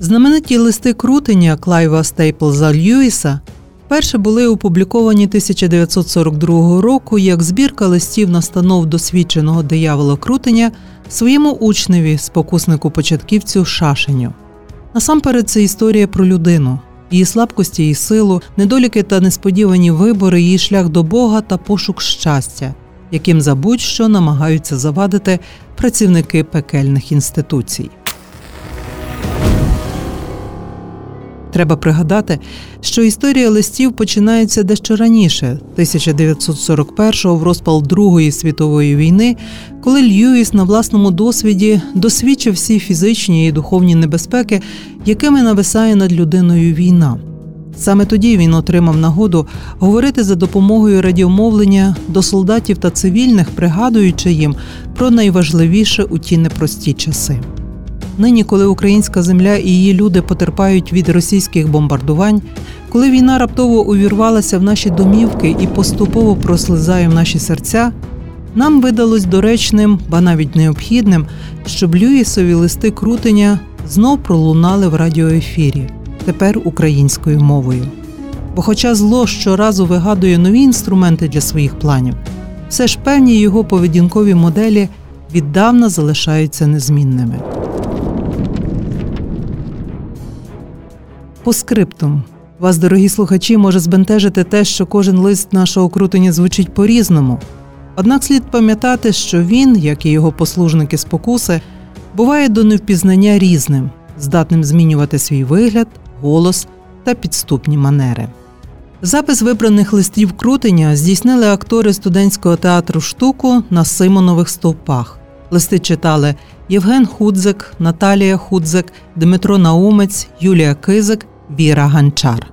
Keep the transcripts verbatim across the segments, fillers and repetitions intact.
Знамениті листи Крутеня Клайва Стейплза Льюїса вперше були опубліковані тисяча дев'ятсот сорок другого року як збірка листів настанов досвідченого диявола Крутеня своєму учневі, спокуснику-початківцю Шашеню. Насамперед, це історія про людину, її слабкості і силу, недоліки та несподівані вибори, її шлях до Бога та пошук щастя, яким за будь-що намагаються завадити працівники пекельних інституцій. Треба пригадати, що історія листів починається дещо раніше, тисяча дев'ятсот сорок першого, в розпал Другої світової війни, коли Льюїс на власному досвіді досвідчив всі фізичні і духовні небезпеки, якими нависає над людиною війна. Саме тоді він отримав нагоду говорити за допомогою радіомовлення до солдатів та цивільних, пригадуючи їм про найважливіше у ті непрості часи. Нині, коли українська земля і її люди потерпають від російських бомбардувань, коли війна раптово увірвалася в наші домівки і поступово прослизає в наші серця, нам видалось доречним, ба навіть необхідним, щоб Льюїсові листи Крутеня знов пролунали в радіоефірі, тепер українською мовою. Бо хоча зло щоразу вигадує нові інструменти для своїх планів, все ж певні його поведінкові моделі віддавна залишаються незмінними. По скриптум. Вас, дорогі слухачі, може збентежити те, що кожен лист нашого Крутеня звучить по-різному. Однак слід пам'ятати, що він, як і його послужники-спокуси, буває до невпізнання різним, здатним змінювати свій вигляд, голос та підступні манери. Запис вибраних листів Крутеня здійснили актори студентського театру «Штуку» на Симонових стовпах. Листи читали Євген Худзек, Наталія Худзек, Дмитро Наумець, Юлія Кизек, Віра Гончар.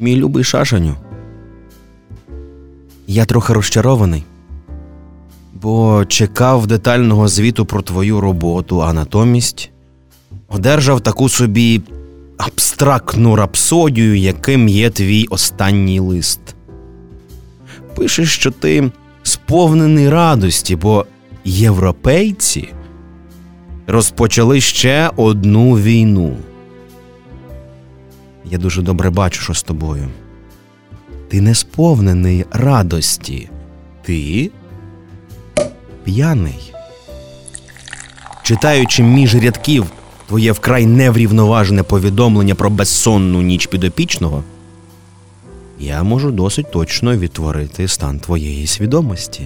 Мій любий Шашеню, я трохи розчарований, бо чекав детального звіту про твою роботу, а натомість одержав таку собі абстрактну рапсодію, яким є твій останній лист. Пишеш, що ти сповнений радості, бо європейці розпочали ще одну війну. Я дуже добре бачу, що з тобою. Ти не сповнений радості. Ти п'яний. Читаючи між рядків твоє вкрай неврівноважене повідомлення про безсонну ніч підопічного, я можу досить точно відтворити стан твоєї свідомості.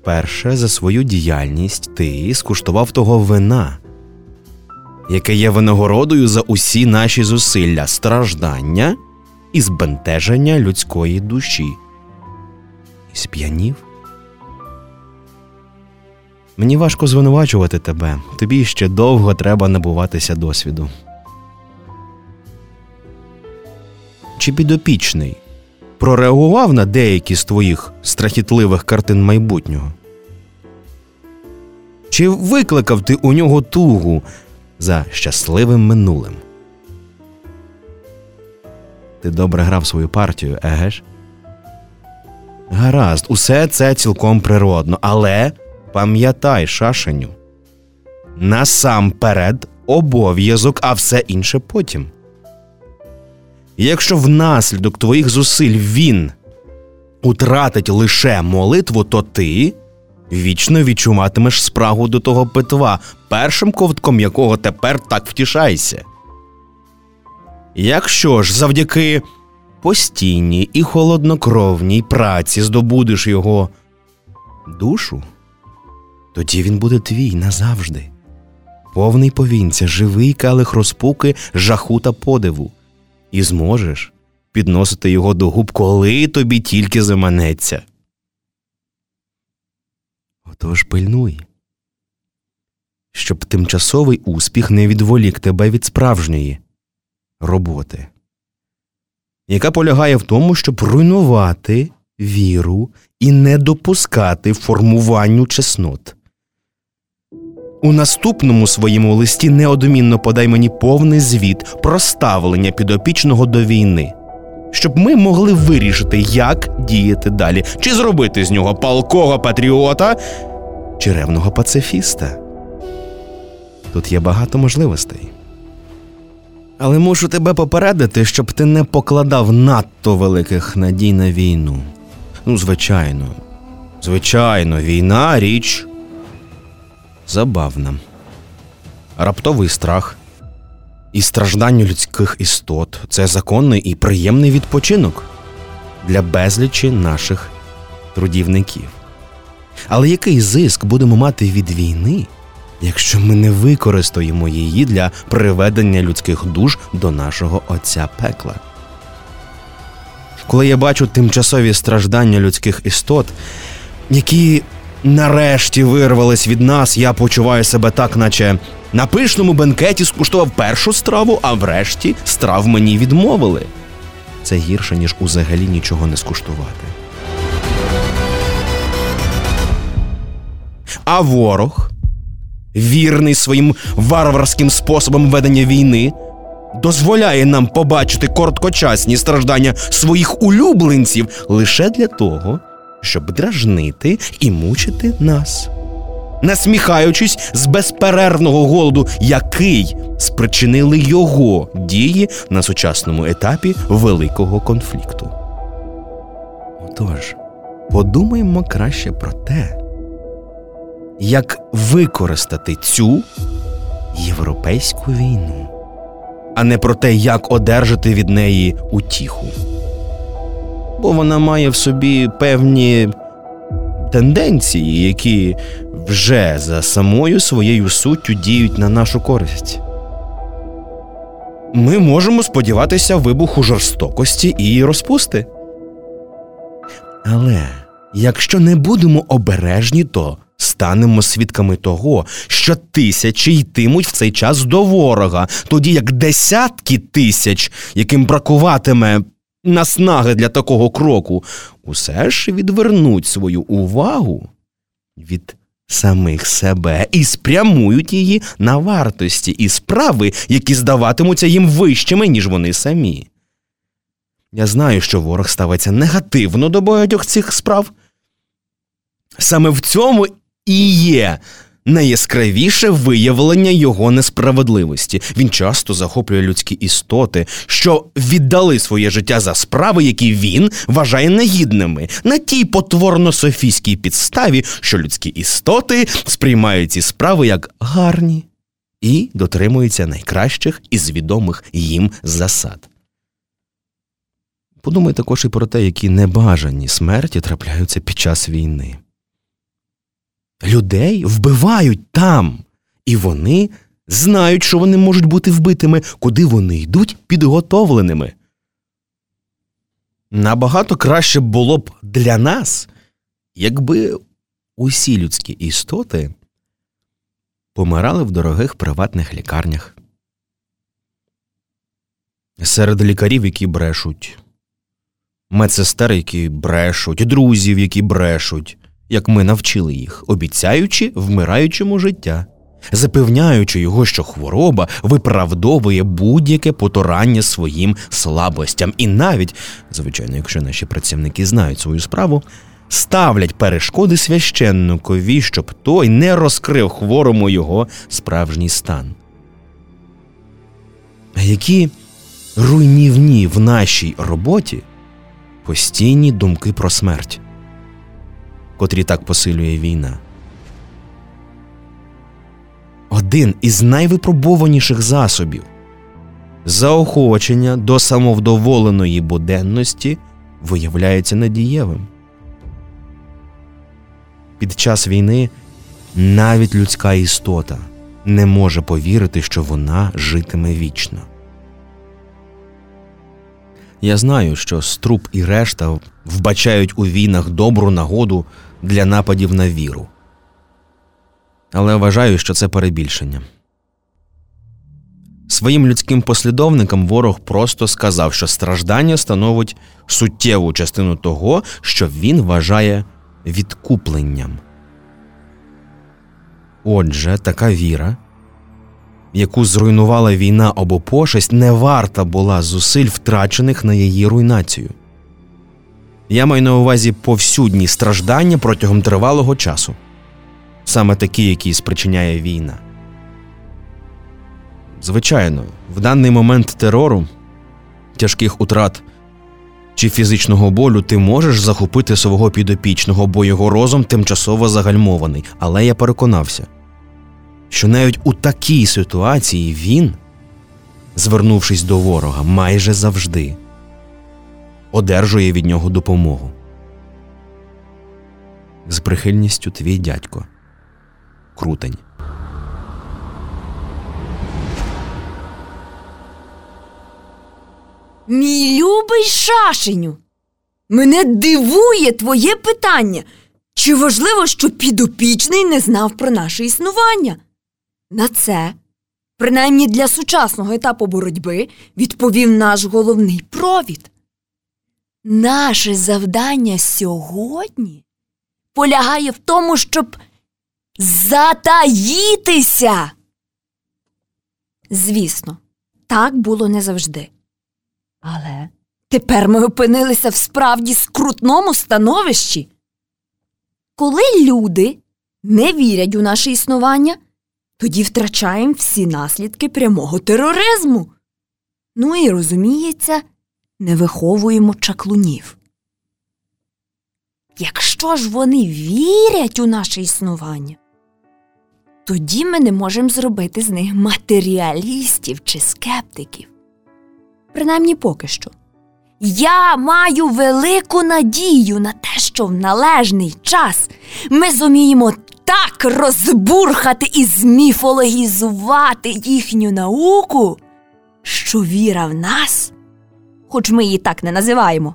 Вперше за свою діяльність ти скуштував того вина, яке є винагородою за усі наші зусилля, страждання і збентеження людської душі. І сп'янів. Мені важко звинувачувати тебе. Тобі ще довго треба набуватися досвіду. Чи підопічний прореагував на деякі з твоїх страхітливих картин майбутнього? Чи викликав ти у нього тугу за щасливим минулим? Ти добре грав свою партію, еге ж? Гаразд, усе це цілком природно, але... пам'ятай, Шашеню, насамперед обов'язок, а все інше потім. Якщо внаслідок твоїх зусиль він утратить лише молитву, то ти вічно відчуватимеш спрагу до того питва, першим ковтком якого тепер так втішайся. Якщо ж завдяки постійній і холоднокровній праці здобудеш його душу, тоді він буде твій назавжди. Повний повінця, живий калих розпуки, жаху та подиву. І зможеш підносити його до губ, коли тобі тільки заманеться. Отож пильнуй, щоб тимчасовий успіх не відволік тебе від справжньої роботи, яка полягає в тому, щоб руйнувати віру і не допускати формуванню чеснот. У наступному своєму листі неодмінно подай мені повний звіт про ставлення підопічного до війни, щоб ми могли вирішити, як діяти далі. Чи зробити з нього палкого патріота, чи ревного пацифіста. Тут є багато можливостей. Але мушу тебе попередити, щоб ти не покладав надто великих надій на війну. Ну, звичайно. Звичайно, війна – річ забавна. Раптовий страх і страждання людських істот – це законний і приємний відпочинок для безлічі наших трудівників. Але який зиск будемо мати від війни, якщо ми не використаємо її для приведення людських душ до нашого отця пекла? Коли я бачу тимчасові страждання людських істот, які нарешті вирвались від нас, я почуваю себе так, наче на пишному бенкеті скуштував першу страву, а врешті страв мені відмовили. Це гірше, ніж узагалі нічого не скуштувати. А ворог, вірний своїм варварським способом ведення війни, дозволяє нам побачити короткочасні страждання своїх улюбленців лише для того, щоб дражнити і мучити нас, насміхаючись з безперервного голоду, який спричинили його дії на сучасному етапі великого конфлікту. Отож, подумаймо краще про те, як використати цю європейську війну, а не про те, як одержати від неї утіху. Бо вона має в собі певні тенденції, які вже за самою своєю суттю діють на нашу користь. Ми можемо сподіватися вибуху жорстокості і розпусти. Але якщо не будемо обережні, то станемо свідками того, що тисячі йтимуть в цей час до ворога, тоді як десятки тисяч, яким бракуватиме наснаги для такого кроку, усе ж відвернуть свою увагу від самих себе і спрямують її на вартості і справи, які здаватимуться їм вищими, ніж вони самі. Я знаю, що ворог ставиться негативно до багатьох цих справ. Саме в цьому і є найяскравіше виявлення його несправедливості. Він часто захоплює людські істоти, що віддали своє життя за справи, які він вважає негідними, на тій потворно-софійській підставі, що людські істоти сприймають ці справи як гарні і дотримуються найкращих із відомих їм засад. Подумай також і про те, які небажані смерті трапляються під час війни. Людей вбивають там, і вони знають, що вони можуть бути вбитими, куди вони йдуть підготовленими. Набагато краще було б для нас, якби усі людські істоти помирали в дорогих приватних лікарнях. Серед лікарів, які брешуть, медсестер, які брешуть, друзів, які брешуть, як ми навчили їх, обіцяючи вмираючому життя, запевняючи його, що хвороба виправдовує будь-яке потурання своїм слабостям. І навіть, звичайно, якщо наші працівники знають свою справу, ставлять перешкоди священникові, щоб той не розкрив хворому його справжній стан. А які руйнівні в нашій роботі постійні думки про смерть, котрі так посилює війна. Один із найвипробованіших засобів заохочення до самовдоволеної буденності виявляється недієвим. Під час війни навіть людська істота не може повірити, що вона житиме вічно. Я знаю, що Струб і решта вбачають у війнах добру нагоду для нападів на віру. Але вважаю, що це перебільшення. Своїм людським послідовникам ворог просто сказав, що страждання становить суттєву частину того, що він вважає відкупленням. Отже, така віра яку зруйнувала війна або пошесть, не варта була зусиль, втрачених на її руйнацію. Я маю на увазі повсюдні страждання протягом тривалого часу. Саме такі, які спричиняє війна. Звичайно, в даний момент терору, тяжких утрат чи фізичного болю ти можеш захопити свого підопічного, бо його розум тимчасово загальмований. Але я переконався, що навіть у такій ситуації він, звернувшись до ворога, майже завжди одержує від нього допомогу. З прихильністю твій дядько. Крутень. Мій любий Шашеню, мене дивує твоє питання. Чи важливо, що підопічний не знав про наше існування? На це, принаймні для сучасного етапу боротьби, відповів наш головний провід. Наше завдання сьогодні полягає в тому, щоб затаїтися. Звісно, так було не завжди. Але тепер ми опинилися в справді скрутному становищі. Коли люди не вірять у наше існування, тоді втрачаємо всі наслідки прямого тероризму. Ну і, розуміється, не виховуємо чаклунів. Якщо ж вони вірять у наше існування, тоді ми не можемо зробити з них матеріалістів чи скептиків. Принаймні поки що. Я маю велику надію на те, що в належний час ми зуміємо так розбурхати і зміфологізувати їхню науку, що віра в нас, хоч ми її так не називаємо,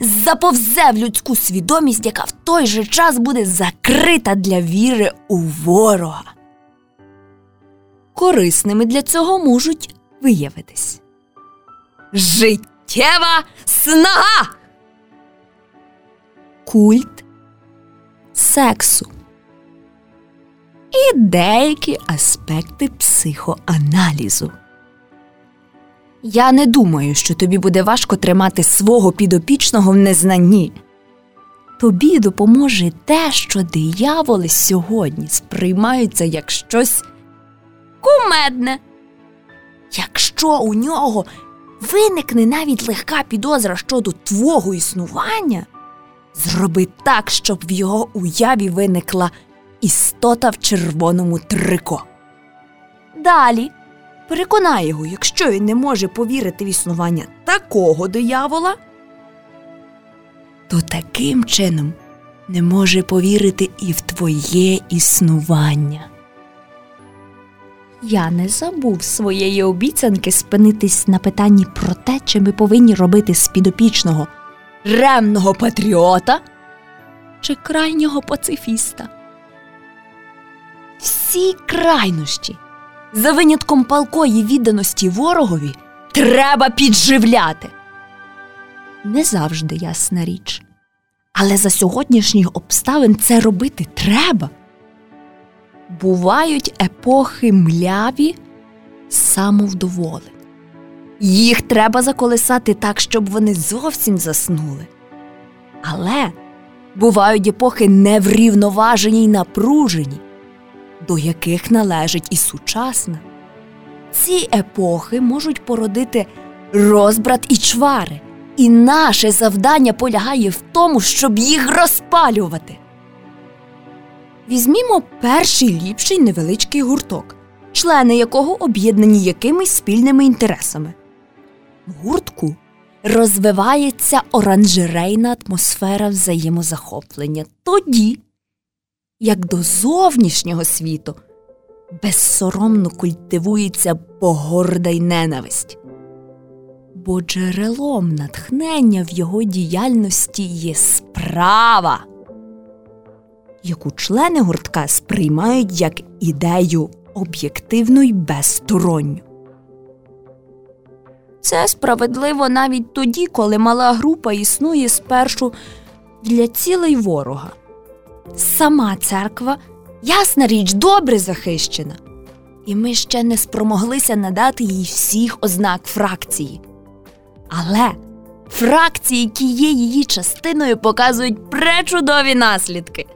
заповзе в людську свідомість, яка в той же час буде закрита для віри у ворога. Корисними для цього можуть виявитись життєва снага, культ сексу і деякі аспекти психоаналізу. Я не думаю, що тобі буде важко тримати свого підопічного в незнанні. Тобі допоможе те, що дияволи сьогодні сприймаються як щось кумедне. Якщо у нього виникне навіть легка підозра щодо твого існування, зроби так, щоб в його уяві виникла істота в червоному трико. Далі переконай його, якщо він не може повірити в існування такого диявола, то таким чином не може повірити і в твоє існування. Я не забув своєї обіцянки спинитись на питанні про те, чи ми повинні робити з підопічного ревного патріота чи крайнього пацифіста. Всі крайнощі, за винятком палкої відданості ворогові, треба підживляти. Не завжди, ясна річ. Але за сьогоднішніх обставин це робити треба. Бувають епохи мляві самовдоволені. Їх треба заколисати так, щоб вони зовсім заснули. Але бувають епохи неврівноважені й напружені, до яких належить і сучасна. Ці епохи можуть породити розбрат і чвари. І наше завдання полягає в тому, щоб їх розпалювати. Візьмімо перший ліпший невеличкий гурток, члени якого об'єднані якимись спільними інтересами. В гуртку розвивається оранжерейна атмосфера взаємозахоплення тоді, як до зовнішнього світу безсоромно культивується погорда й ненависть. Бо джерелом натхнення в його діяльності є справа, яку члени гуртка сприймають як ідею об'єктивну й безсторонню. Це справедливо навіть тоді, коли мала група існує спершу для цілей ворога. Сама церква, ясна річ, добре захищена. і ми ще не спромоглися надати їй всіх ознак фракції. Але фракції, які є її частиною, показують пречудові наслідки.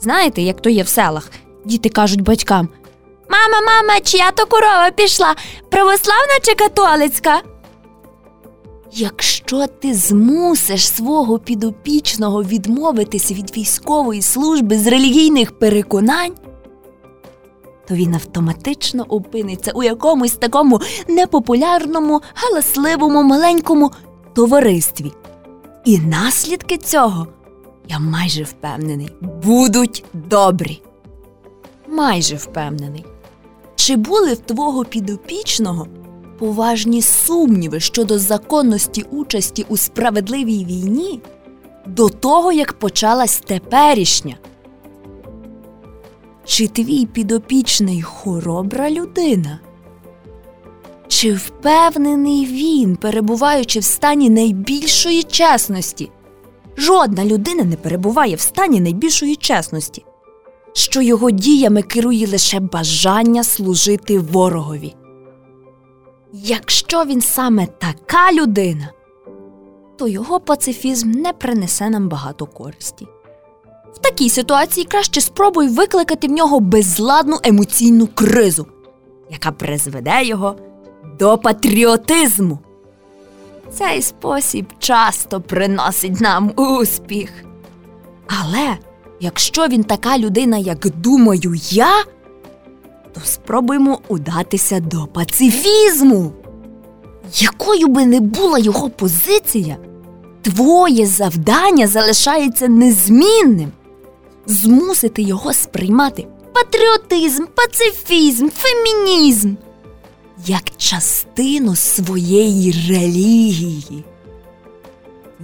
Знаєте, як то є в селах? Діти кажуть батькам: «Мама, мама, чия то корова пішла? Православна чи католицька?» Якщо ти змусиш свого підопічного відмовитися від військової служби з релігійних переконань, то він автоматично опиниться у якомусь такому непопулярному, галасливому, маленькому товаристві. І наслідки цього, я майже впевнений, будуть добрі. Майже впевнений. Чи були в твого підопічного поважні сумніви щодо законності участі у справедливій війні до того, як почалась теперішня? Чи твій підопічний хоробра людина? Чи впевнений він, перебуваючи в стані найбільшої чесності? Жодна людина не перебуває в стані найбільшої чесності. Що його діями керує лише бажання служити ворогові. Якщо він саме така людина, то його пацифізм не принесе нам багато користі. В такій ситуації краще спробуй викликати в нього безладну емоційну кризу, яка призведе його до патріотизму. Цей спосіб часто приносить нам успіх. Але якщо він така людина, як думаю я, то спробуємо удатися до пацифізму. Якою би не була його позиція, твоє завдання залишається незмінним. Змусити його сприймати патріотизм, пацифізм, фемінізм як частину своєї релігії.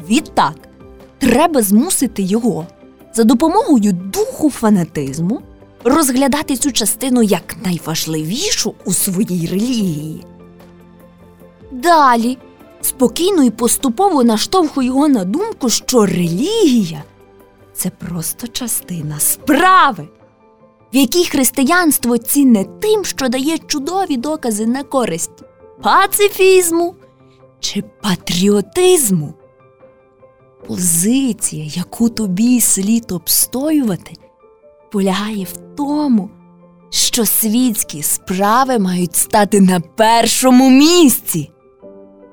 Відтак, треба змусити його за допомогою духу фанатизму розглядати цю частину як найважливішу у своїй релігії. Далі, спокійно і поступово наштовхуй його на думку, що релігія – це просто частина справи, в якій християнство цінне тим, що дає чудові докази на користь пацифізму чи патріотизму. Позиція, яку тобі слід обстоювати, полягає в тому, що світські справи мають стати на першому місці.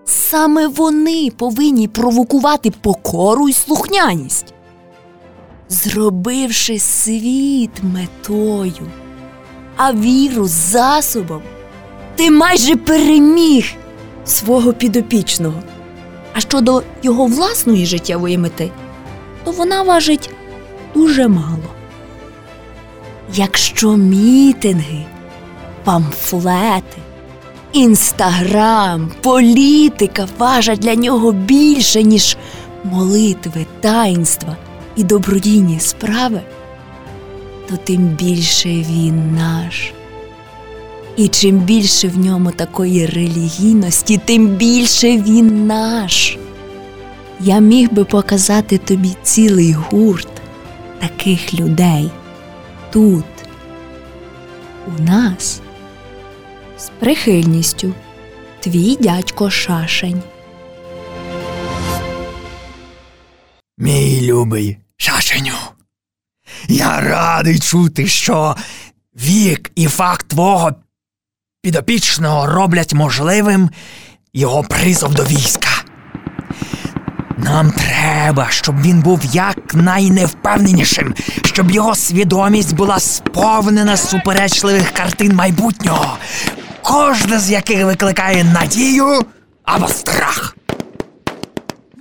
Саме вони повинні провокувати покору і слухняність. Зробивши світ метою, а віру засобом, ти майже переміг свого підопічного. А щодо його власної життєвої мети, то вона важить дуже мало. Якщо мітинги, памфлети, інстаграм, політика важать для нього більше, ніж молитви, таїнства і добродійні справи, то тим більше він наш. І чим більше в ньому такої релігійності, тим більше він наш. Я міг би показати тобі цілий гурт таких людей тут, у нас, з прихильністю, твій дядько Шашень. Мій любий Шашеню, я радий чути, що вік і факт твого підопічного роблять можливим його призов до війська. Нам треба, щоб він був якнайневпевненішим, щоб його свідомість була сповнена суперечливих картин майбутнього, кожна з яких викликає надію або страх.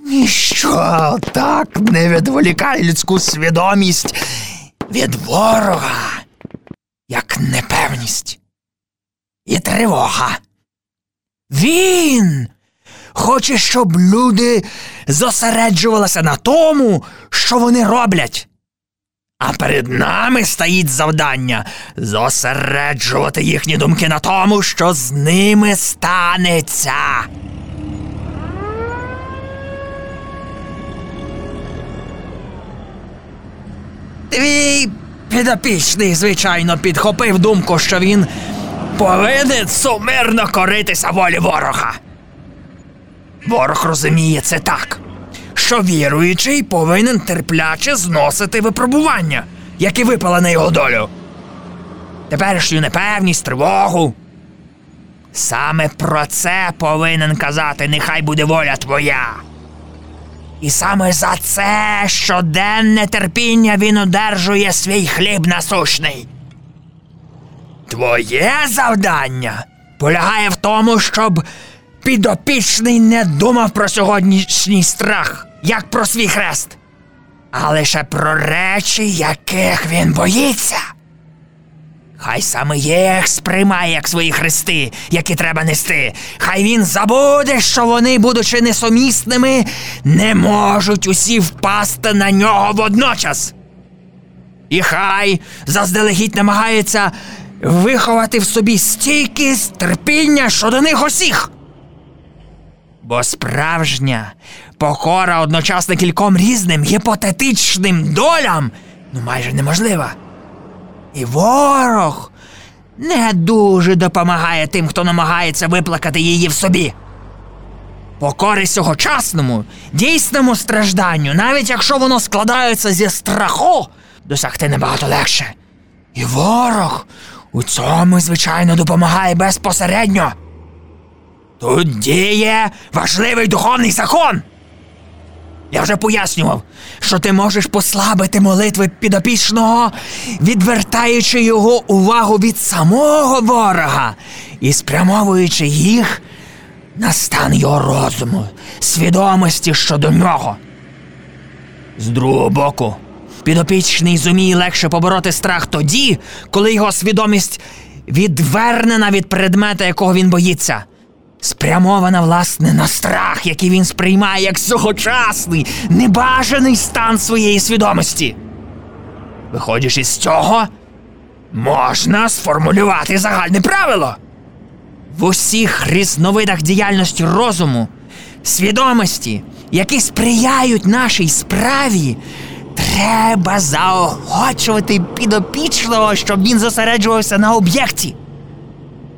Ніщо так не відволікає людську свідомість від ворога, як непевність і тривога. Він хоче, щоб люди зосереджувалися на тому, що вони роблять. А перед нами стоїть завдання зосереджувати їхні думки на тому, що з ними станеться. Твій підопічний, звичайно, підхопив думку, що він повинен сумирно коритися волі ворога. Ворог розуміє це так, що віруючий повинен терпляче зносити випробування, які випали на його долю. Теперішню непевність, тривогу. Саме про це повинен казати «Нехай буде воля твоя». І саме за це щоденне терпіння він одержує свій хліб насущний. Твоє завдання полягає в тому, щоб підопічний не думав про сьогоднішній страх, як про свій хрест, а лише про речі, яких він боїться. Хай саме їх сприймає як свої хрести, які треба нести. Хай він забуде, що вони, будучи несумісними, не можуть усі впасти на нього водночас. І хай заздалегідь намагається виховати в собі стійкість, терпіння щодо них усіх. Бо справжня покора одночасно кільком різним гіпотетичним долям ну майже неможлива. І ворог не дуже допомагає тим, хто намагається виплакати її в собі. Покори сьогочасному, дійсному стражданню, навіть якщо воно складається зі страху, досягти набагато легше. І ворог у цьому, звичайно, допомагає безпосередньо. Тут діє важливий духовний закон. Я вже пояснював, що ти можеш послабити молитви підопічного, відвертаючи його увагу від самого ворога і спрямовуючи їх на стан його розуму, свідомості щодо нього. З другого боку, підопічний зуміє легше побороти страх тоді, коли його свідомість відвернена від предмета, якого він боїться. Спрямована, власне, на страх, який він сприймає як сьогочасний, небажаний стан своєї свідомості. Виходячи з цього, можна сформулювати загальне правило. В усіх різновидах діяльності розуму, свідомості, які сприяють нашій справі, треба заохочувати підопічного, щоб він зосереджувався на об'єкті.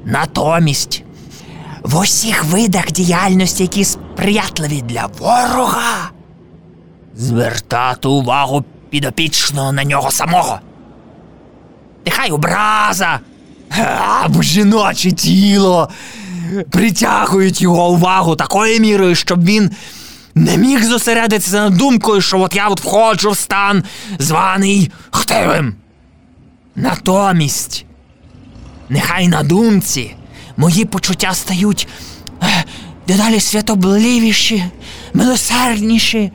Натомість, в усіх видах діяльності, які сприятливі для ворога, звертати увагу підопічного на нього самого. Нехай образа або жіноче тіло притягують його увагу такою мірою, щоб він не міг зосередитися над думкою, що от я от входжу в стан, званий хтивим. Натомість, нехай на думці мої почуття стають дедалі святобливіші, милосердніші.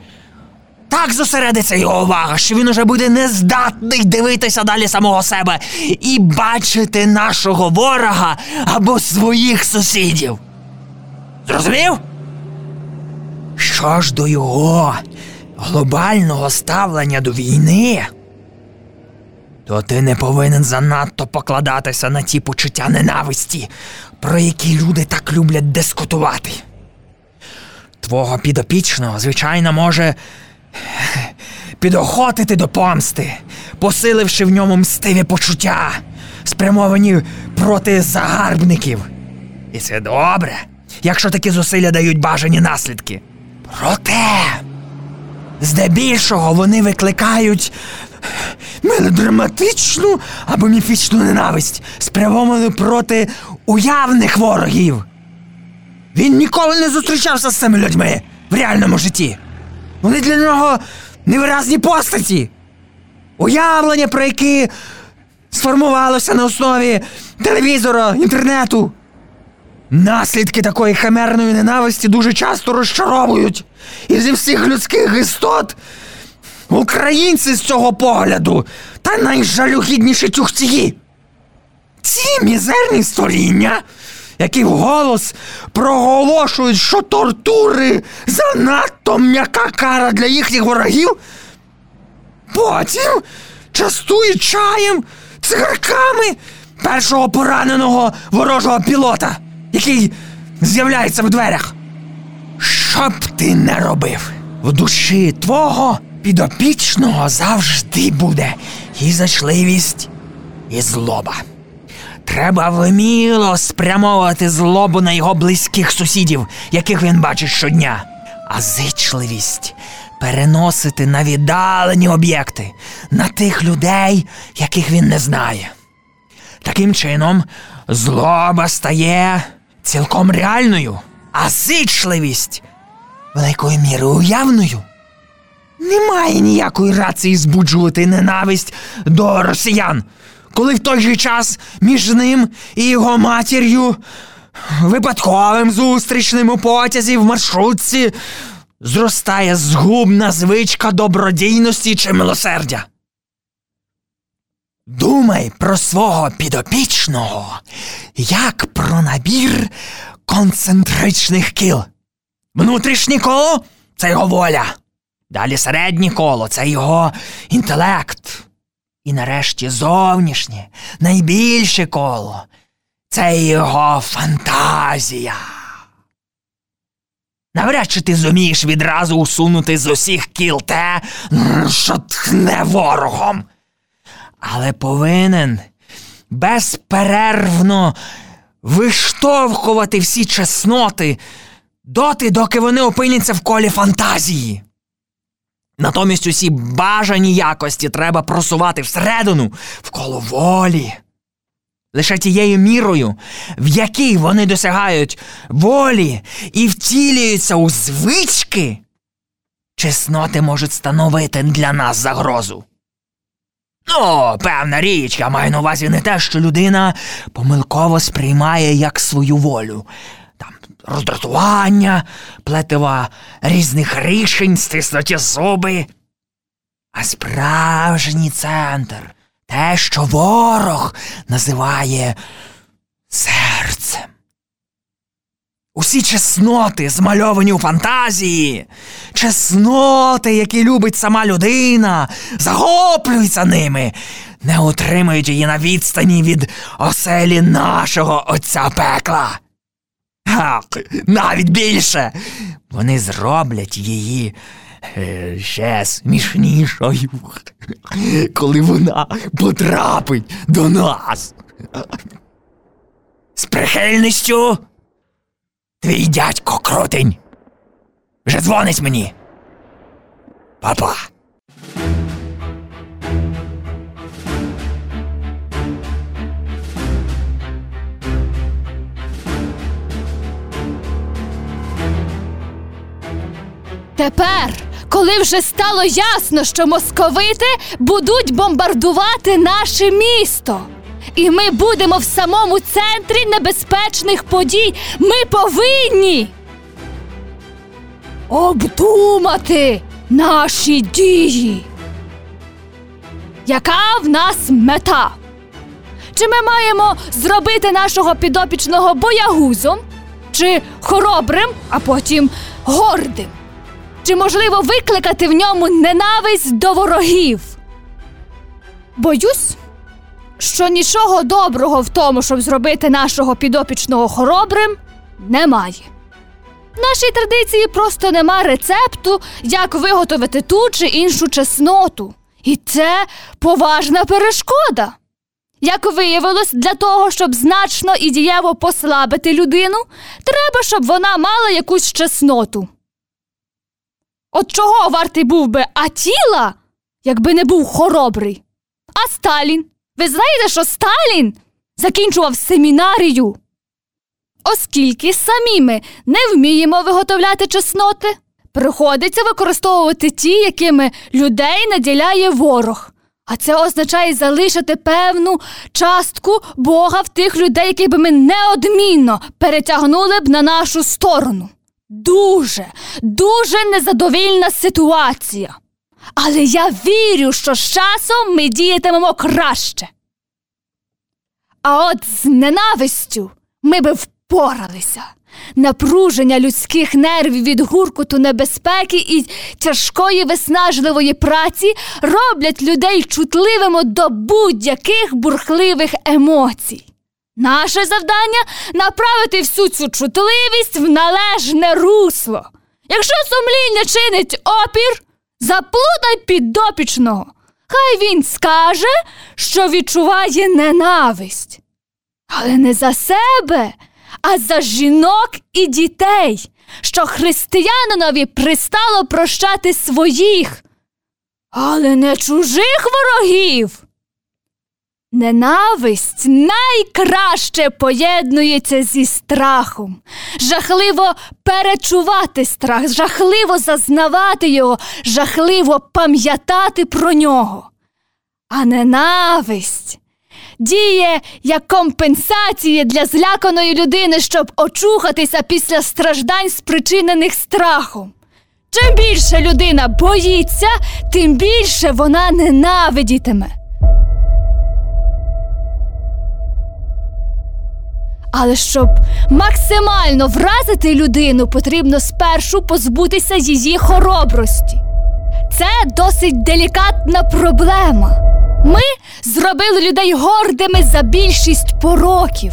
Так зосередиться його увага, що він уже буде нездатний дивитися далі самого себе і бачити нашого ворога або своїх сусідів. Зрозумів? Що ж до його глобального ставлення до війни, то ти не повинен занадто покладатися на ті почуття ненависті, про які люди так люблять дискутувати. Твого підопічного, звичайно, може підохотити до помсти, посиливши в ньому мстиві почуття, спрямовані проти загарбників. І це добре, якщо такі зусилля дають бажані наслідки. Проте, здебільшого вони викликають мелодраматичну або міфічну ненависть, спрямовану проти уявних ворогів. Він ніколи не зустрічався з цими людьми в реальному житті. Вони для нього невиразні постаті. Уявлення, про які сформувалося на основі телевізора, інтернету. Наслідки такої химерної ненависті дуже часто розчаровують. І зі всіх людських істот українці з цього погляду та найжалюгідніші тюхтії. Ці мізерні створіння, які вголос проголошують, що тортури занадто м'яка кара для їхніх ворогів, потім частують чаєм, цигарками першого пораненого ворожого пілота, який з'являється в дверях. Що б ти не робив, в душі твого підопічного завжди буде і зачливість, і злоба. Треба вміло спрямовувати злобу на його близьких сусідів, яких він бачить щодня. А зичливість переносити на віддалені об'єкти, на тих людей, яких він не знає. Таким чином, злоба стає цілком реальною, а зичливість великою мірою уявною. Немає ніякої рації збуджувати ненависть до росіян, коли в той же час між ним і його матір'ю, випадковим зустрічним у потязі, в маршрутці, зростає згубна звичка добродійності чи милосердя. Думай про свого підопічного, як про набір концентричних кіл. Внутрішнє коло – це його воля. Далі середнє коло – це його інтелект. І нарешті зовнішнє, найбільше коло – це його фантазія. Навряд чи ти зумієш відразу усунути з усіх кіл те, що тхне ворогом. Але повинен безперервно виштовхувати всі чесноти доти, доки вони опиняться в колі фантазії. Натомість усі бажані якості треба просувати всередину, в коло волі. Лише тією мірою, в якій вони досягають волі і втілюються у звички, чесноти можуть становити для нас загрозу. Ну, певна річ, я маю на увазі не те, що людина помилково сприймає як свою волю. Там роздратування, плетива різних рішень, стиснуті зуби. А справжній центр – те, що ворог називає серцем. Усі чесноти, змальовані у фантазії, чесноти, які любить сама людина, захоплюються ними, не утримують її на відстані від оселі нашого отця пекла. Так, навіть більше, вони зроблять її ще смішнішою, коли вона потрапить до нас. З прихильністю твій дядько Крутень. Вже дзвонить мені. Папа. Тепер, коли вже стало ясно, що московити будуть бомбардувати наше місто, і ми будемо в самому центрі небезпечних подій, ми повинні обдумати наші дії. Яка в нас мета? Чи ми маємо зробити нашого підопічного боягузом, чи хоробрим, а потім гордим? Чи можливо викликати в ньому ненависть до ворогів? Боюсь, що нічого доброго в тому, щоб зробити нашого підопічного хоробрим, немає. В нашій традиції просто нема рецепту, як виготовити ту чи іншу чесноту. І це поважна перешкода. Як виявилось, для того, щоб значно і дієво послабити людину, треба, щоб вона мала якусь чесноту. От чого вартий був би Атіла, якби не був хоробрий? А Сталін? Ви знаєте, що Сталін закінчував семінарію? Оскільки самі ми не вміємо виготовляти чесноти, приходиться використовувати ті, якими людей наділяє ворог. А це означає залишити певну частку Бога в тих людей, яких би ми неодмінно перетягнули б на нашу сторону. Дуже, дуже незадовільна ситуація. Але я вірю, що з часом ми діятимемо краще. А от з ненавистю ми би впоралися. Напруження людських нервів від гуркоту небезпеки і тяжкої виснажливої праці роблять людей чутливими до будь-яких бурхливих емоцій. Наше завдання – направити всю цю чутливість в належне русло. Якщо сумління чинить опір, заплутай піддопічного. Хай він скаже, що відчуває ненависть. але не за себе, а за жінок і дітей, що християнинові пристало прощати своїх, але не чужих ворогів. Ненависть найкраще поєднується зі страхом. Жахливо перечувати страх, жахливо зазнавати його, жахливо пам'ятати про нього. А ненависть діє як компенсація для зляканої людини, щоб очухатися після страждань, спричинених страхом. Чим більше людина боїться, тим більше вона ненавидітиме. Але щоб максимально вразити людину, потрібно спершу позбутися її хоробрості. Це досить делікатна проблема. Ми зробили людей гордими за більшість пороків.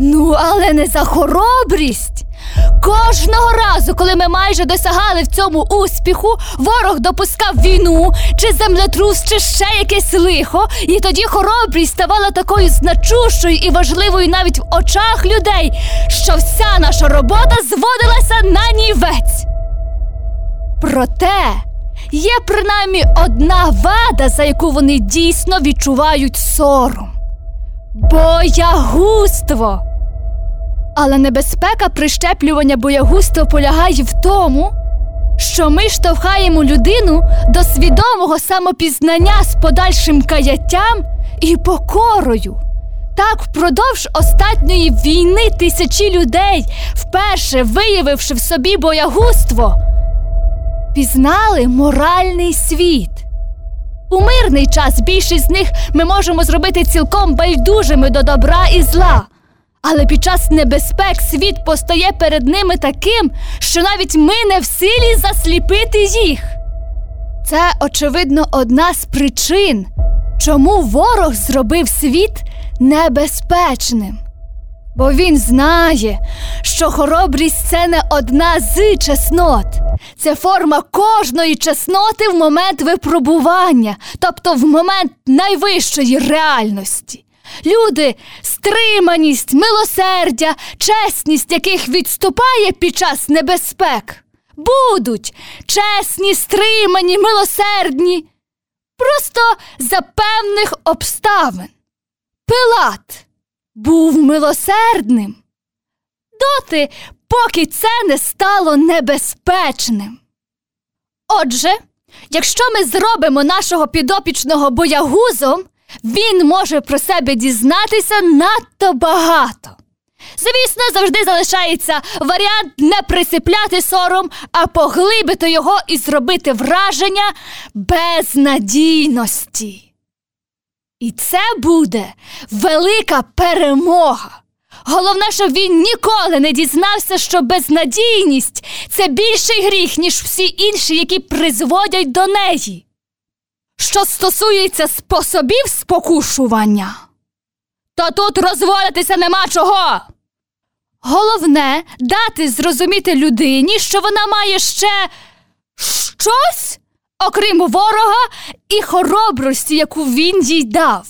Ну, але не за хоробрість. Кожного разу, коли ми майже досягали в цьому успіху, ворог допускав війну, чи землетрус, чи ще якесь лихо, і тоді хоробрість ставала такою значущою і важливою навіть в очах людей, що вся наша робота зводилася на нівець. Проте є принаймні одна вада, за яку вони дійсно відчувають сором. Боягузтво. Але небезпека прищеплювання боягузтва полягає в тому, що ми штовхаємо людину до свідомого самопізнання з подальшим каяттям і покорою. Так, впродовж останньої війни тисячі людей, вперше виявивши в собі боягузтво, пізнали моральний світ. У мирний час більшість з них ми можемо зробити цілком байдужими до добра і зла. Але під час небезпек світ постає перед ними таким, що навіть ми не в силі засліпити їх. Це, очевидно, одна з причин, чому ворог зробив світ небезпечним. Бо він знає, що хоробрість – це не одна з чеснот. Це форма кожної чесноти в момент випробування, тобто в момент найвищої реальності. Люди, стриманість, милосердя, чесність, яких відступає під час небезпек, будуть чесні, стримані, милосердні, просто за певних обставин. Пилат був милосердним доти, поки це не стало небезпечним. Отже, якщо ми зробимо нашого підопічного боягузом, він може про себе дізнатися надто багато. Звісно, завжди залишається варіант не присипляти сором, а поглибити його і зробити враження безнадійності. І це буде велика перемога. Головне, щоб він ніколи не дізнався, що безнадійність – це більший гріх, ніж всі інші, які призводять до неї. Що стосується способів спокушування, то тут розводитися нема чого. Головне – дати зрозуміти людині, що вона має ще щось, окрім ворога і хоробрості, яку він їй дав.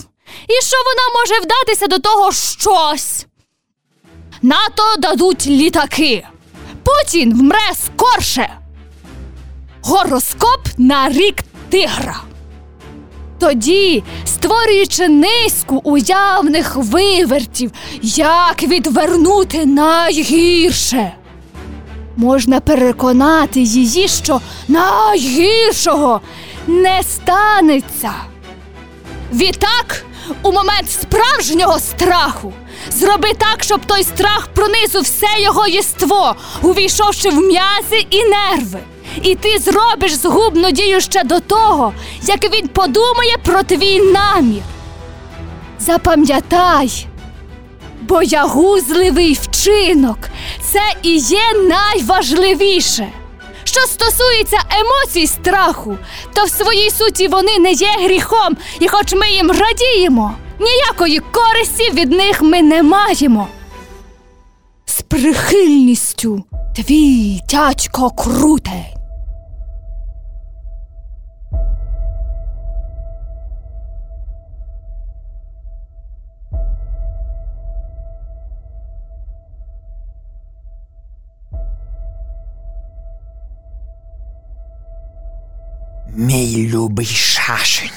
І що вона може вдатися до того щось. НАТО дадуть літаки. Путін вмре скорше. Гороскоп на рік тигра. Тоді, створюючи низку уявних вивертів, як відвернути найгірше, можна переконати її, що найгіршого не станеться. Відтак, у момент справжнього страху, зроби так, щоб той страх пронизив все його єство, увійшовши в м'язи і нерви. І ти зробиш згубну дію ще до того, як він подумає про твій намір. Запам'ятай, боягузливий вчинок – це і є найважливіше. Що стосується емоцій страху, то в своїй суті вони не є гріхом, і хоч ми їм радіємо, ніякої користі від них ми не маємо. З прихильністю твій дядько Крутень. Мій любий Шашеню,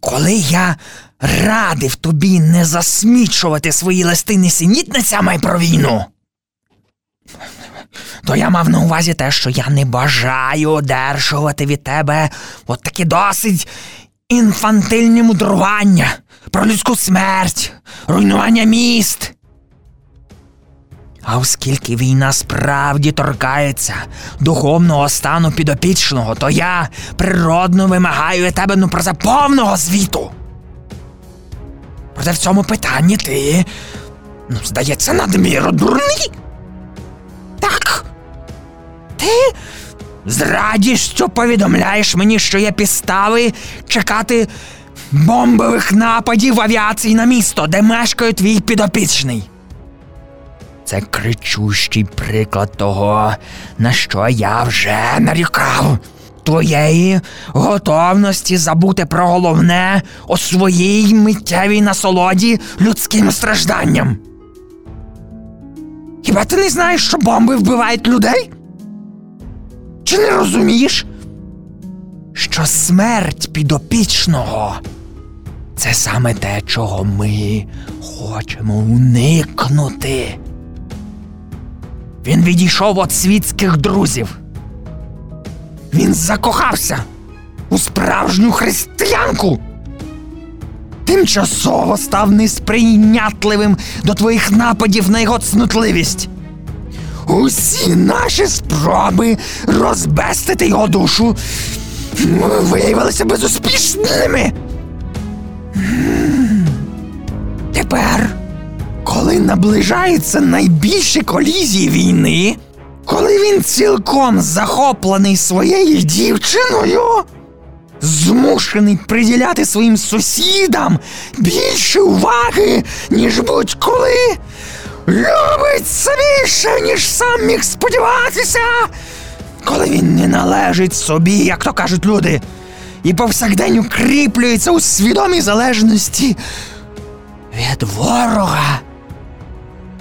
коли я радив тобі не засмічувати свої листи несенітницями про війну, то я мав на увазі те, що я не бажаю одержувати від тебе от такі досить інфантильні мудрування про людську смерть, руйнування міст. А оскільки війна справді торкається духовного стану підопічного, то я природно вимагаю від тебе, ну, про це повного звіту. Проте в цьому питанні ти, ну, здається, надміру дурний. Так, ти з радістю повідомляєш мені, що є підстави чекати бомбових нападів авіації на місто, де мешкає твій підопічний. Це кричущий приклад того, на що я вже нарікав. Твоєї готовності забути про головне о своїй миттєвій насолоді людським стражданням. Хіба ти не знаєш, що бомби вбивають людей? Чи не розумієш, що смерть підопічного – це саме те, чого ми хочемо уникнути? Він відійшов від світських друзів. Він закохався у справжню християнку. Тимчасово став несприйнятливим до твоїх нападів на його цнутливість. Усі наші спроби розбестити його душу виявилися безуспішними. Тепер, коли наближаються найбільші колізії війни, коли він цілком захоплений своєю дівчиною, змушений приділяти своїм сусідам більше уваги, ніж будь-коли, любить більше, ніж сам міг сподіватися, коли він не належить собі, як то кажуть люди, і повсякдень укріплюється у свідомій залежності від ворога.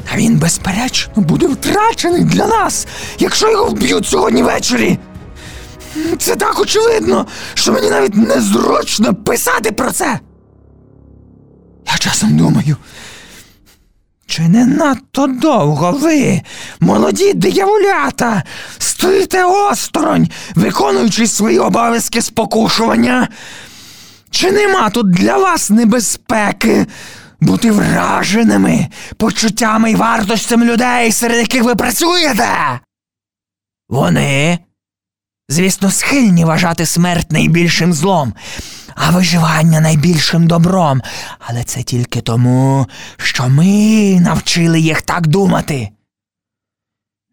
Та він, безперечно, буде втрачений для нас, якщо його вб'ють сьогодні ввечері. Це так очевидно, що мені навіть незручно писати про це. Я часом думаю, чи не надто довго ви, молоді дияволята, стоїте осторонь, виконуючи свої обов'язки спокушування? Чи нема тут для вас небезпеки бути враженими почуттями і вартостями людей, серед яких ви працюєте? Вони, звісно, схильні вважати смерть найбільшим злом, а виживання найбільшим добром. Але це тільки тому, що ми навчили їх так думати.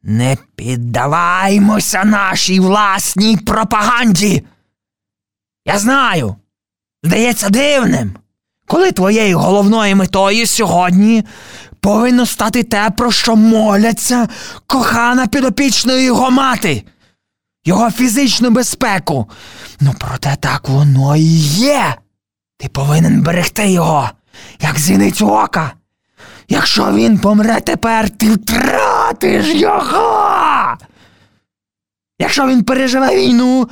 Не піддаваймося нашій власній пропаганді. Я знаю, здається дивним, коли твоєю головною метою сьогодні повинно стати те, про що моляться кохана підопічної його мати. Його фізичну безпеку. Ну, проте так воно і є. Ти повинен берегти його, як зіницю ока. Якщо він помре тепер, ти втратиш його. Якщо він переживе війну,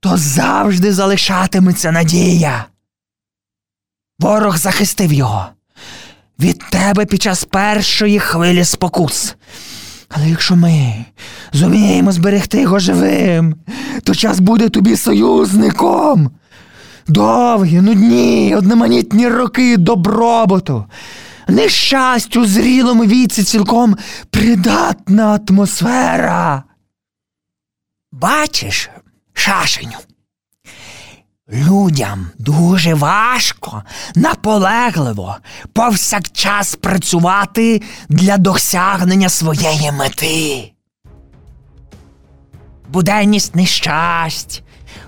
то завжди залишатиметься надія. Ворог захистив його від тебе під час першої хвилі спокус. Але якщо ми зуміємо зберегти його живим, то час буде тобі союзником. Довгі, нудні, одноманітні роки добробуту, нещастю у зрілому віці цілком придатна атмосфера. Бачиш, Шашеню, людям дуже важко, наполегливо, повсякчас працювати для досягнення своєї мети. Буденність нещасть,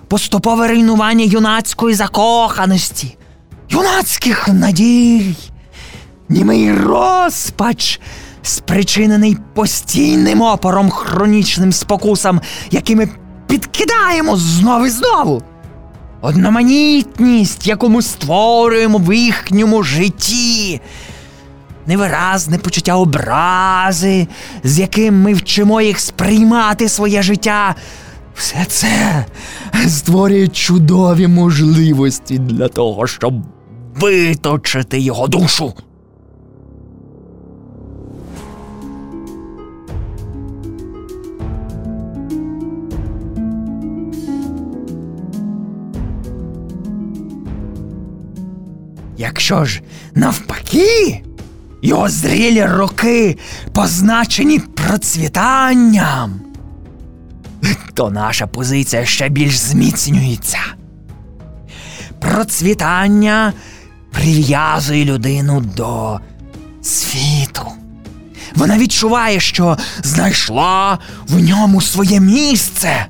поступове руйнування юнацької закоханості, юнацьких надій, німий розпач, спричинений постійним опором, хронічним спокусам, які ми підкидаємо знов і знову. Одноманітність, яку ми створюємо в їхньому житті. Невиразне почуття образи, з яким ми вчимо їх сприймати своє життя Все це створює чудові можливості для того, щоб виточити його душу. Якщо ж навпаки, його зрілі роки позначені процвітанням, то наша позиція ще більш зміцнюється. Процвітання прив'язує людину до світу. Вона відчуває, що знайшла в ньому своє місце.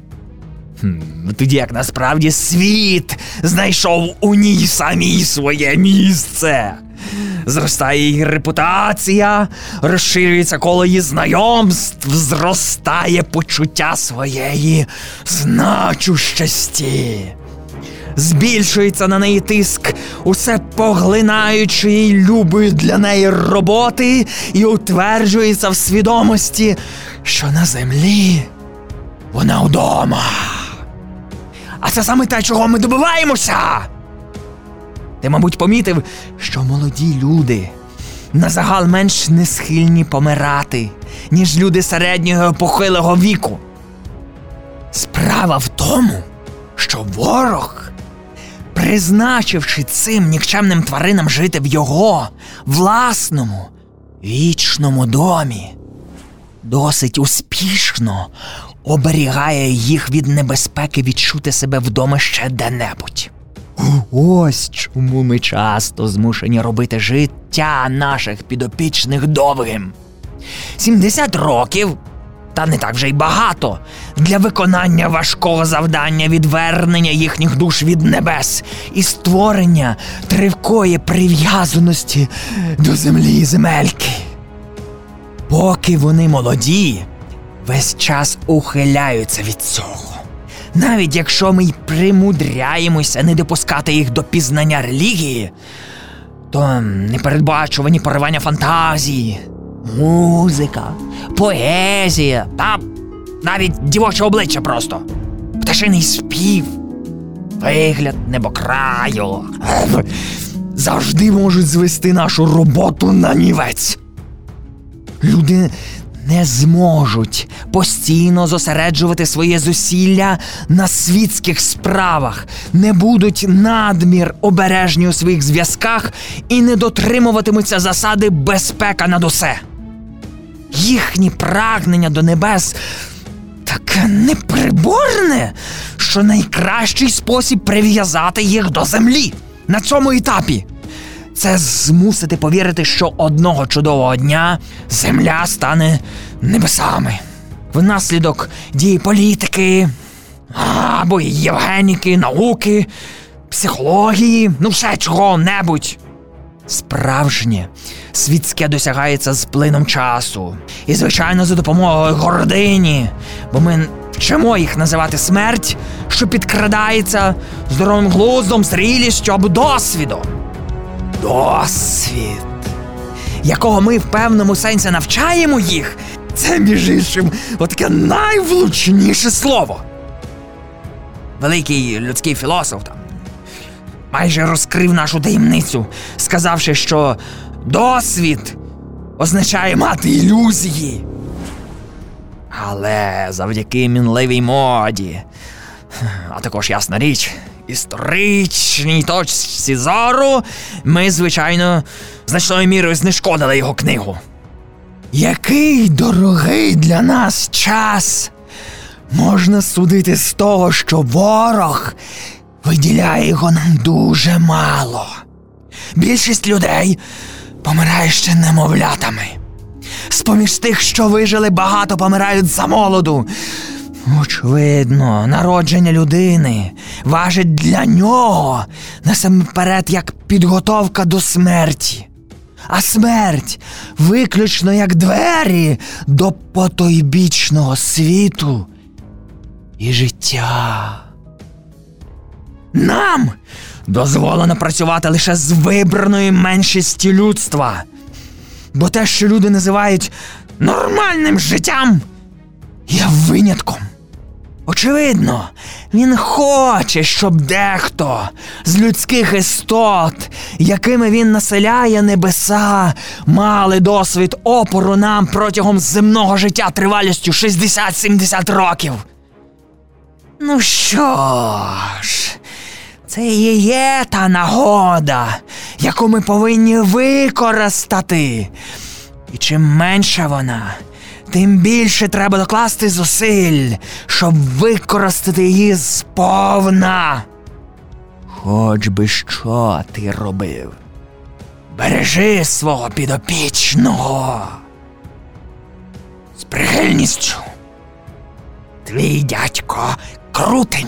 Тоді як насправді світ знайшов у ній самій своє місце. Зростає її репутація, розширюється коло її знайомств, зростає почуття своєї значущості. Збільшується на неї тиск усе поглинаючої любої для неї роботи і утверджується в свідомості, що на землі вона вдома. А це саме те, чого ми добиваємося. Ти, мабуть, помітив, що молоді люди на загал менш не схильні помирати, ніж люди середнього похилого віку. Справа в тому, що ворог, призначивши цим нікчемним тваринам жити в його власному вічному домі, досить успішно оберігає їх від небезпеки відчути себе вдома ще де-небудь. Ось чому ми часто змушені робити життя наших підопічних довгим. сімдесят років, та не так вже й багато, для виконання важкого завдання відвернення їхніх душ від небес і створення тривкої прив'язаності до землі і земельки. Поки вони молоді, весь час ухиляються від цього. Навіть якщо ми й примудряємося не допускати їх до пізнання релігії, то непередбачувані поривання фантазії, музика, поезія та навіть дівоче обличчя просто, пташиний спів, вигляд небокраю завжди можуть звести нашу роботу на нівець. Люди не зможуть постійно зосереджувати своє зусилля на світських справах, не будуть надмір обережні у своїх зв'язках і не дотримуватимуться засади «безпека над усе». Їхні прагнення до небес таке неприборне, що найкращий спосіб прив'язати їх до землі на цьому етапі — це змусити повірити, що одного чудового дня земля стане небесами. Внаслідок дії політики, або євгеніки, науки, психології, ну все чого-небудь. Справжнє світське досягається з плином часу. І, звичайно, за допомогою гордині, бо ми вчимо їх називати смерть, що підкрадається здоровим глуздом, зрілістю або досвідом. Досвід, якого ми в певному сенсі навчаємо їх, це, між іншим, отаке найвлучніше слово. Великий людський філософ там майже розкрив нашу таємницю, сказавши, що досвід означає мати ілюзії. Але завдяки мінливій моді, а також, ясна річ, історичній точці зору, ми, звичайно, значною мірою знешкодили його книгу. Який дорогий для нас час, можна судити з того, що ворог виділяє його нам дуже мало. Більшість людей помирає ще немовлятами. З-поміж тих, що вижили, багато помирають замолоду. Очевидно, народження людини важить для нього насамперед як підготовка до смерті. А смерть виключно як двері до потойбічного світу і життя. Нам дозволено працювати лише з вибраної меншості людства, бо те, що люди називають нормальним життям, є винятком. Очевидно, він хоче, щоб дехто з людських істот, якими він населяє небеса, мали досвід опору нам протягом земного життя тривалістю шістдесят-сімдесят років. Ну що ж, це і є та нагода, яку ми повинні використати. І чим менша вона, тим більше треба докласти зусиль, щоб використати її сповна. Хоч би що ти робив, бережи свого підопічного з прихильністю. Твій дядько Крутень.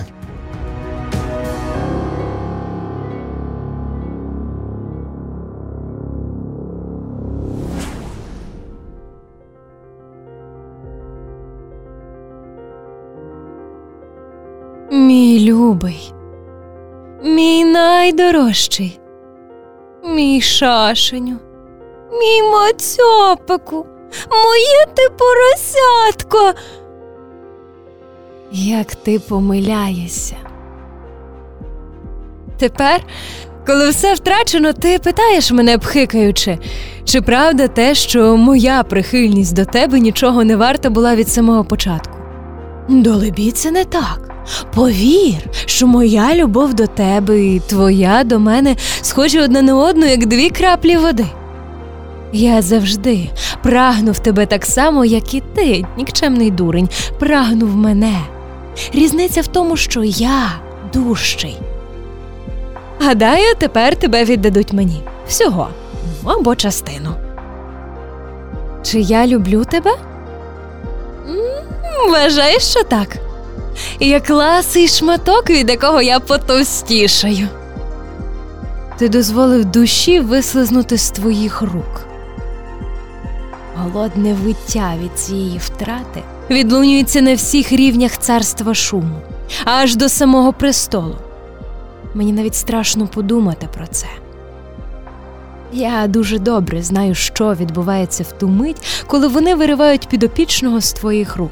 Мій любий, мій найдорожчий, мій шашеню, мій мацьопику, моє ти поросятко. Як ти помиляєшся. Тепер, коли все втрачено, ти питаєш мене, пхикаючи, чи правда те, що моя прихильність до тебе нічого не варта була від самого початку? Долебі, це не так. Повір, що моя любов до тебе і твоя до мене схожі одна на одну, як дві краплі води. Я завжди прагнув тебе так само, як і ти, нікчемний дурень, прагнув мене. Різниця в тому, що я дужчий. Гадаю, тепер тебе віддадуть мені. Всього. Або частину. Чи я люблю тебе? М-м, вважаєш, що так. Як ласий шматок, від якого я потовстішаю. Ти дозволив душі вислизнути з твоїх рук. Голодне виття від цієї втрати відлунюється на всіх рівнях царства шуму, аж до самого престолу. Мені навіть страшно подумати про це. Я дуже добре знаю, що відбувається в ту мить, коли вони виривають підопічного з твоїх рук.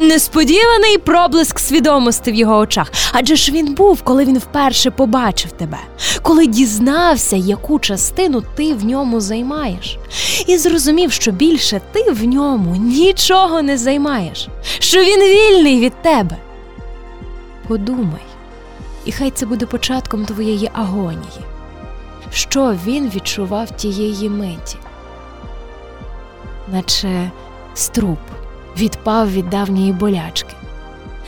Несподіваний проблиск свідомості в його очах. Адже ж він був, коли він вперше побачив тебе. Коли дізнався, яку частину ти в ньому займаєш. І зрозумів, що більше ти в ньому нічого не займаєш. Що він вільний від тебе. Подумай. І хай це буде початком твоєї агонії. Що він відчував тієї миті? Наче струп відпав від давньої болячки.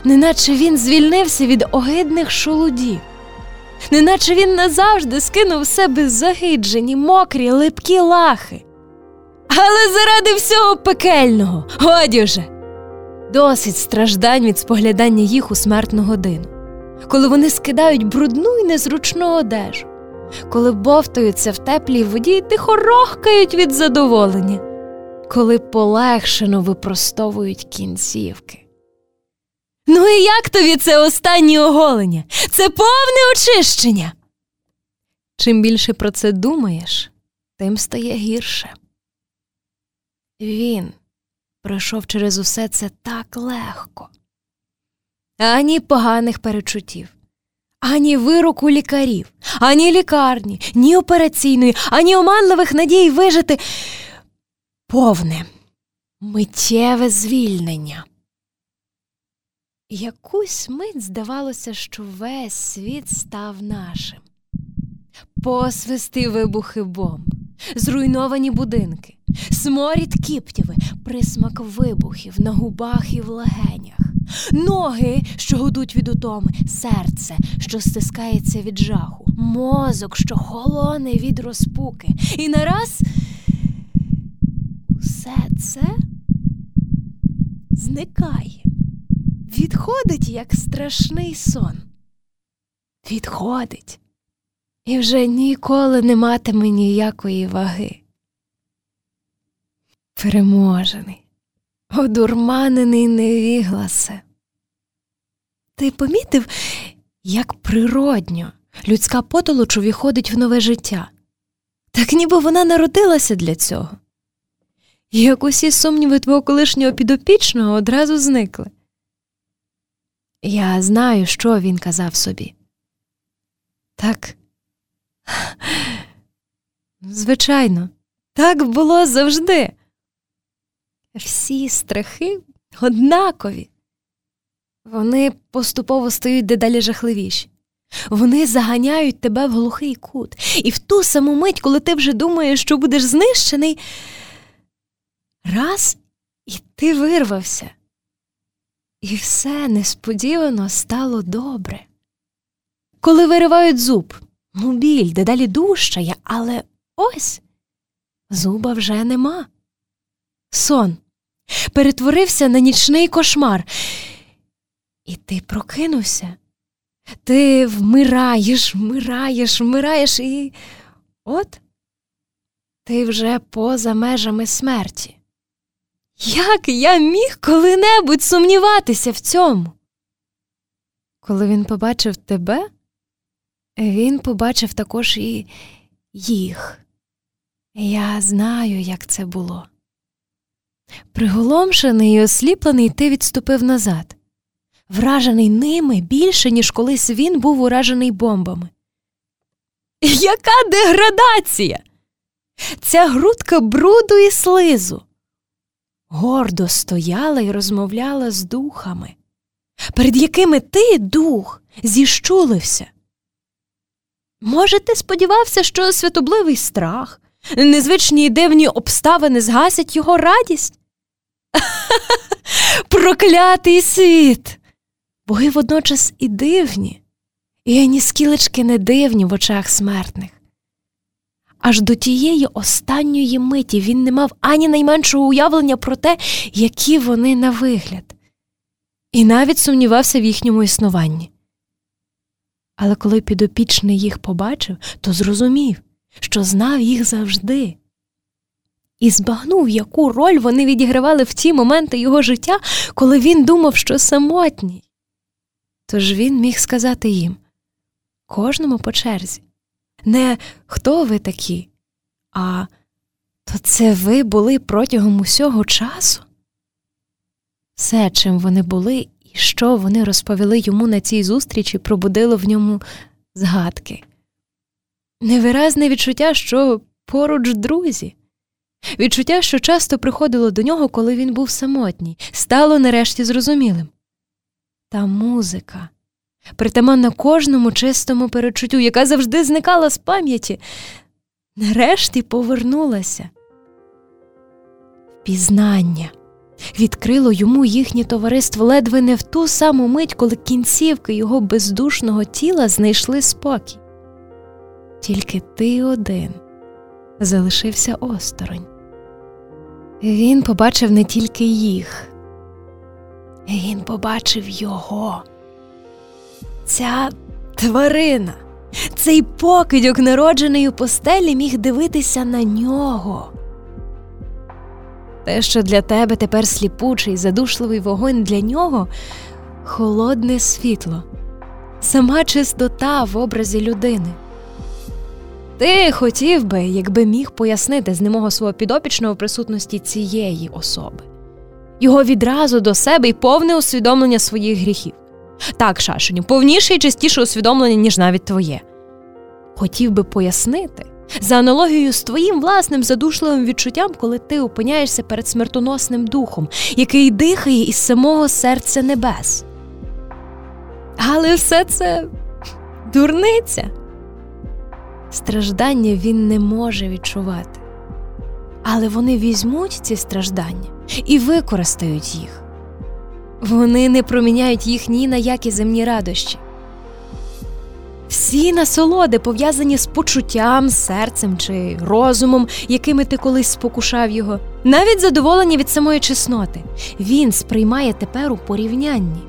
Неначе він звільнився від огидних шолудів. Неначе він назавжди скинув з себе загиджені, мокрі, липкі лахи. Але заради всього пекельного, годі вже! Досить страждань від споглядання їх у смертну годину. Коли вони скидають брудну й незручну одежу. Коли бовтаються в теплій воді й тихо рохкають від задоволення. Коли полегшено випростовують кінцівки. Ну і як тобі це останнє оголення? Це повне очищення! Чим більше про це думаєш, тим стає гірше. Він пройшов через усе це так легко. Ані поганих перечуттів, ані вироку лікарів, ані лікарні, ні операційної, ані оманливих надій вижити... Повне, миттєве звільнення. Якусь мить здавалося, що весь світ став нашим. Посвисти вибухи бомб, зруйновані будинки, сморід кіптяви, присмак вибухів на губах і в легенях, ноги, що гудуть від утоми, серце, що стискається від жаху, мозок, що холоне від розпуки. І нараз... Усе це зникає, відходить, як страшний сон. Відходить, і вже ніколи не матиме ніякої ваги. Переможений, одурманений невігласе. Ти помітив, як природньо людська потолоч увіходить в нове життя? Так ніби вона народилася для цього. Як усі сумніви твого колишнього підопічного одразу зникли. Я знаю, що він казав собі. Так? Звичайно, так було завжди. Всі страхи однакові. Вони поступово стають дедалі жахливіші. Вони заганяють тебе в глухий кут. І в ту саму мить, коли ти вже думаєш, що будеш знищений, раз і ти вирвався. І все несподівано стало добре. Коли виривають зуб, ну біль дедалі дужчає, але ось зуба вже нема. Сон перетворився на нічний кошмар. І ти прокинувся. Ти вмираєш, вмираєш, вмираєш, і от ти вже поза межами смерті. Як я міг коли-небудь сумніватися в цьому? Коли він побачив тебе, він побачив також і їх. Я знаю, як це було. Приголомшений і осліплений, ти відступив назад. Вражений ними більше, ніж колись він був уражений бомбами. Яка деградація! Ця грудка бруду і слизу гордо стояла і розмовляла з духами, перед якими ти, дух, зіщулився. Може, ти сподівався, що святобливий страх, незвичні і дивні обставини згасять його радість? Проклятий світ! Боги водночас і дивні, і ані скілечки не дивні в очах смертних. Аж до тієї останньої миті він не мав ані найменшого уявлення про те, які вони на вигляд. І навіть сумнівався в їхньому існуванні. Але коли підопічний їх побачив, то зрозумів, що знав їх завжди. І збагнув, яку роль вони відігравали в ті моменти його життя, коли він думав, що самотній. Тож він міг сказати їм, кожному по черзі, не «хто ви такі?», а «то це ви були протягом усього часу?» Все, чим вони були і що вони розповіли йому на цій зустрічі, пробудило в ньому згадки. Невиразне відчуття, що поруч друзі. Відчуття, що часто приходило до нього, коли він був самотній, стало нарешті зрозумілим. Та музика, притаманна кожному чистому перечуттю, яка завжди зникала з пам'яті, нарешті повернулася. Пізнання відкрило йому їхнє товариство ледве не в ту саму мить, коли кінцівки його бездушного тіла знайшли спокій. Тільки ти один залишився осторонь. Він побачив не тільки їх. Він побачив його. Ця тварина, цей покидьок, народжений у постелі, міг дивитися на нього. Те, що для тебе тепер сліпучий, задушливий вогонь, для нього – холодне світло, сама чистота в образі людини. Ти хотів би, якби міг пояснити знемого свого підопічного в присутності цієї особи. Його відразу до себе і повне усвідомлення своїх гріхів. Так, Шашеню, повніше і чистіше усвідомлення, ніж навіть твоє. Хотів би пояснити, за аналогією з твоїм власним задушливим відчуттям, коли ти опиняєшся перед смертоносним духом, який дихає із самого серця небес. Але все це дурниця. Страждання він не може відчувати. Але вони візьмуть ці страждання і використають їх. Вони не проміняють їх ні на які земні радощі. Всі насолоди, пов'язані з почуттям, серцем чи розумом, якими ти колись спокушав його, навіть задоволення від самої чесноти, він сприймає тепер у порівнянні.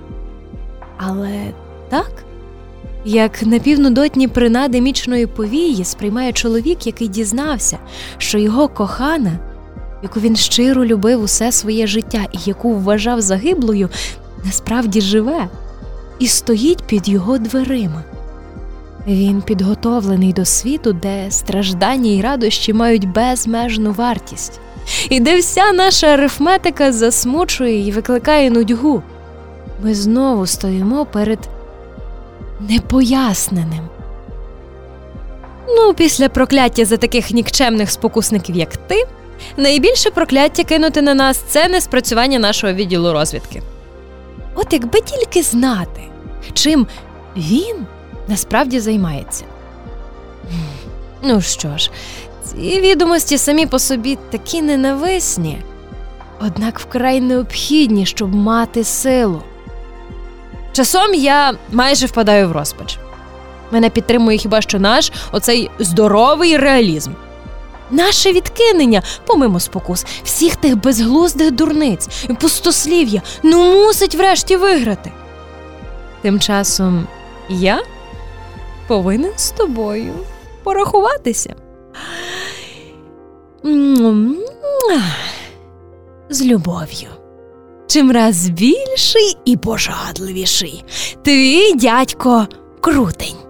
Але так, як напівнудотні принади мічної повії сприймає чоловік, який дізнався, що його кохана, яку він щиро любив усе своє життя і яку вважав загиблою, насправді живе і стоїть під його дверима. Він підготовлений до світу, де страждання і радощі мають безмежну вартість, і де вся наша арифметика засмучує і викликає нудьгу. ми знову стоїмо перед непоясненим. Ну, після прокляття за таких нікчемних спокусників, як ти, найбільше прокляття кинути на нас – це не спрацювання нашого відділу розвідки. От якби тільки знати, чим він насправді займається. Ну що ж, ці відомості самі по собі такі ненависні, однак вкрай необхідні, щоб мати силу. Часом я майже впадаю в розпач. Мене підтримує хіба що наш оцей здоровий реалізм. Наше відкинення, помимо спокус, всіх тих безглуздих дурниць і пустослів'я, ну мусить врешті виграти. Тим часом я повинен з тобою порахуватися. З любов'ю. Чим раз більший і пожадливіший. Твій дядько Крутень.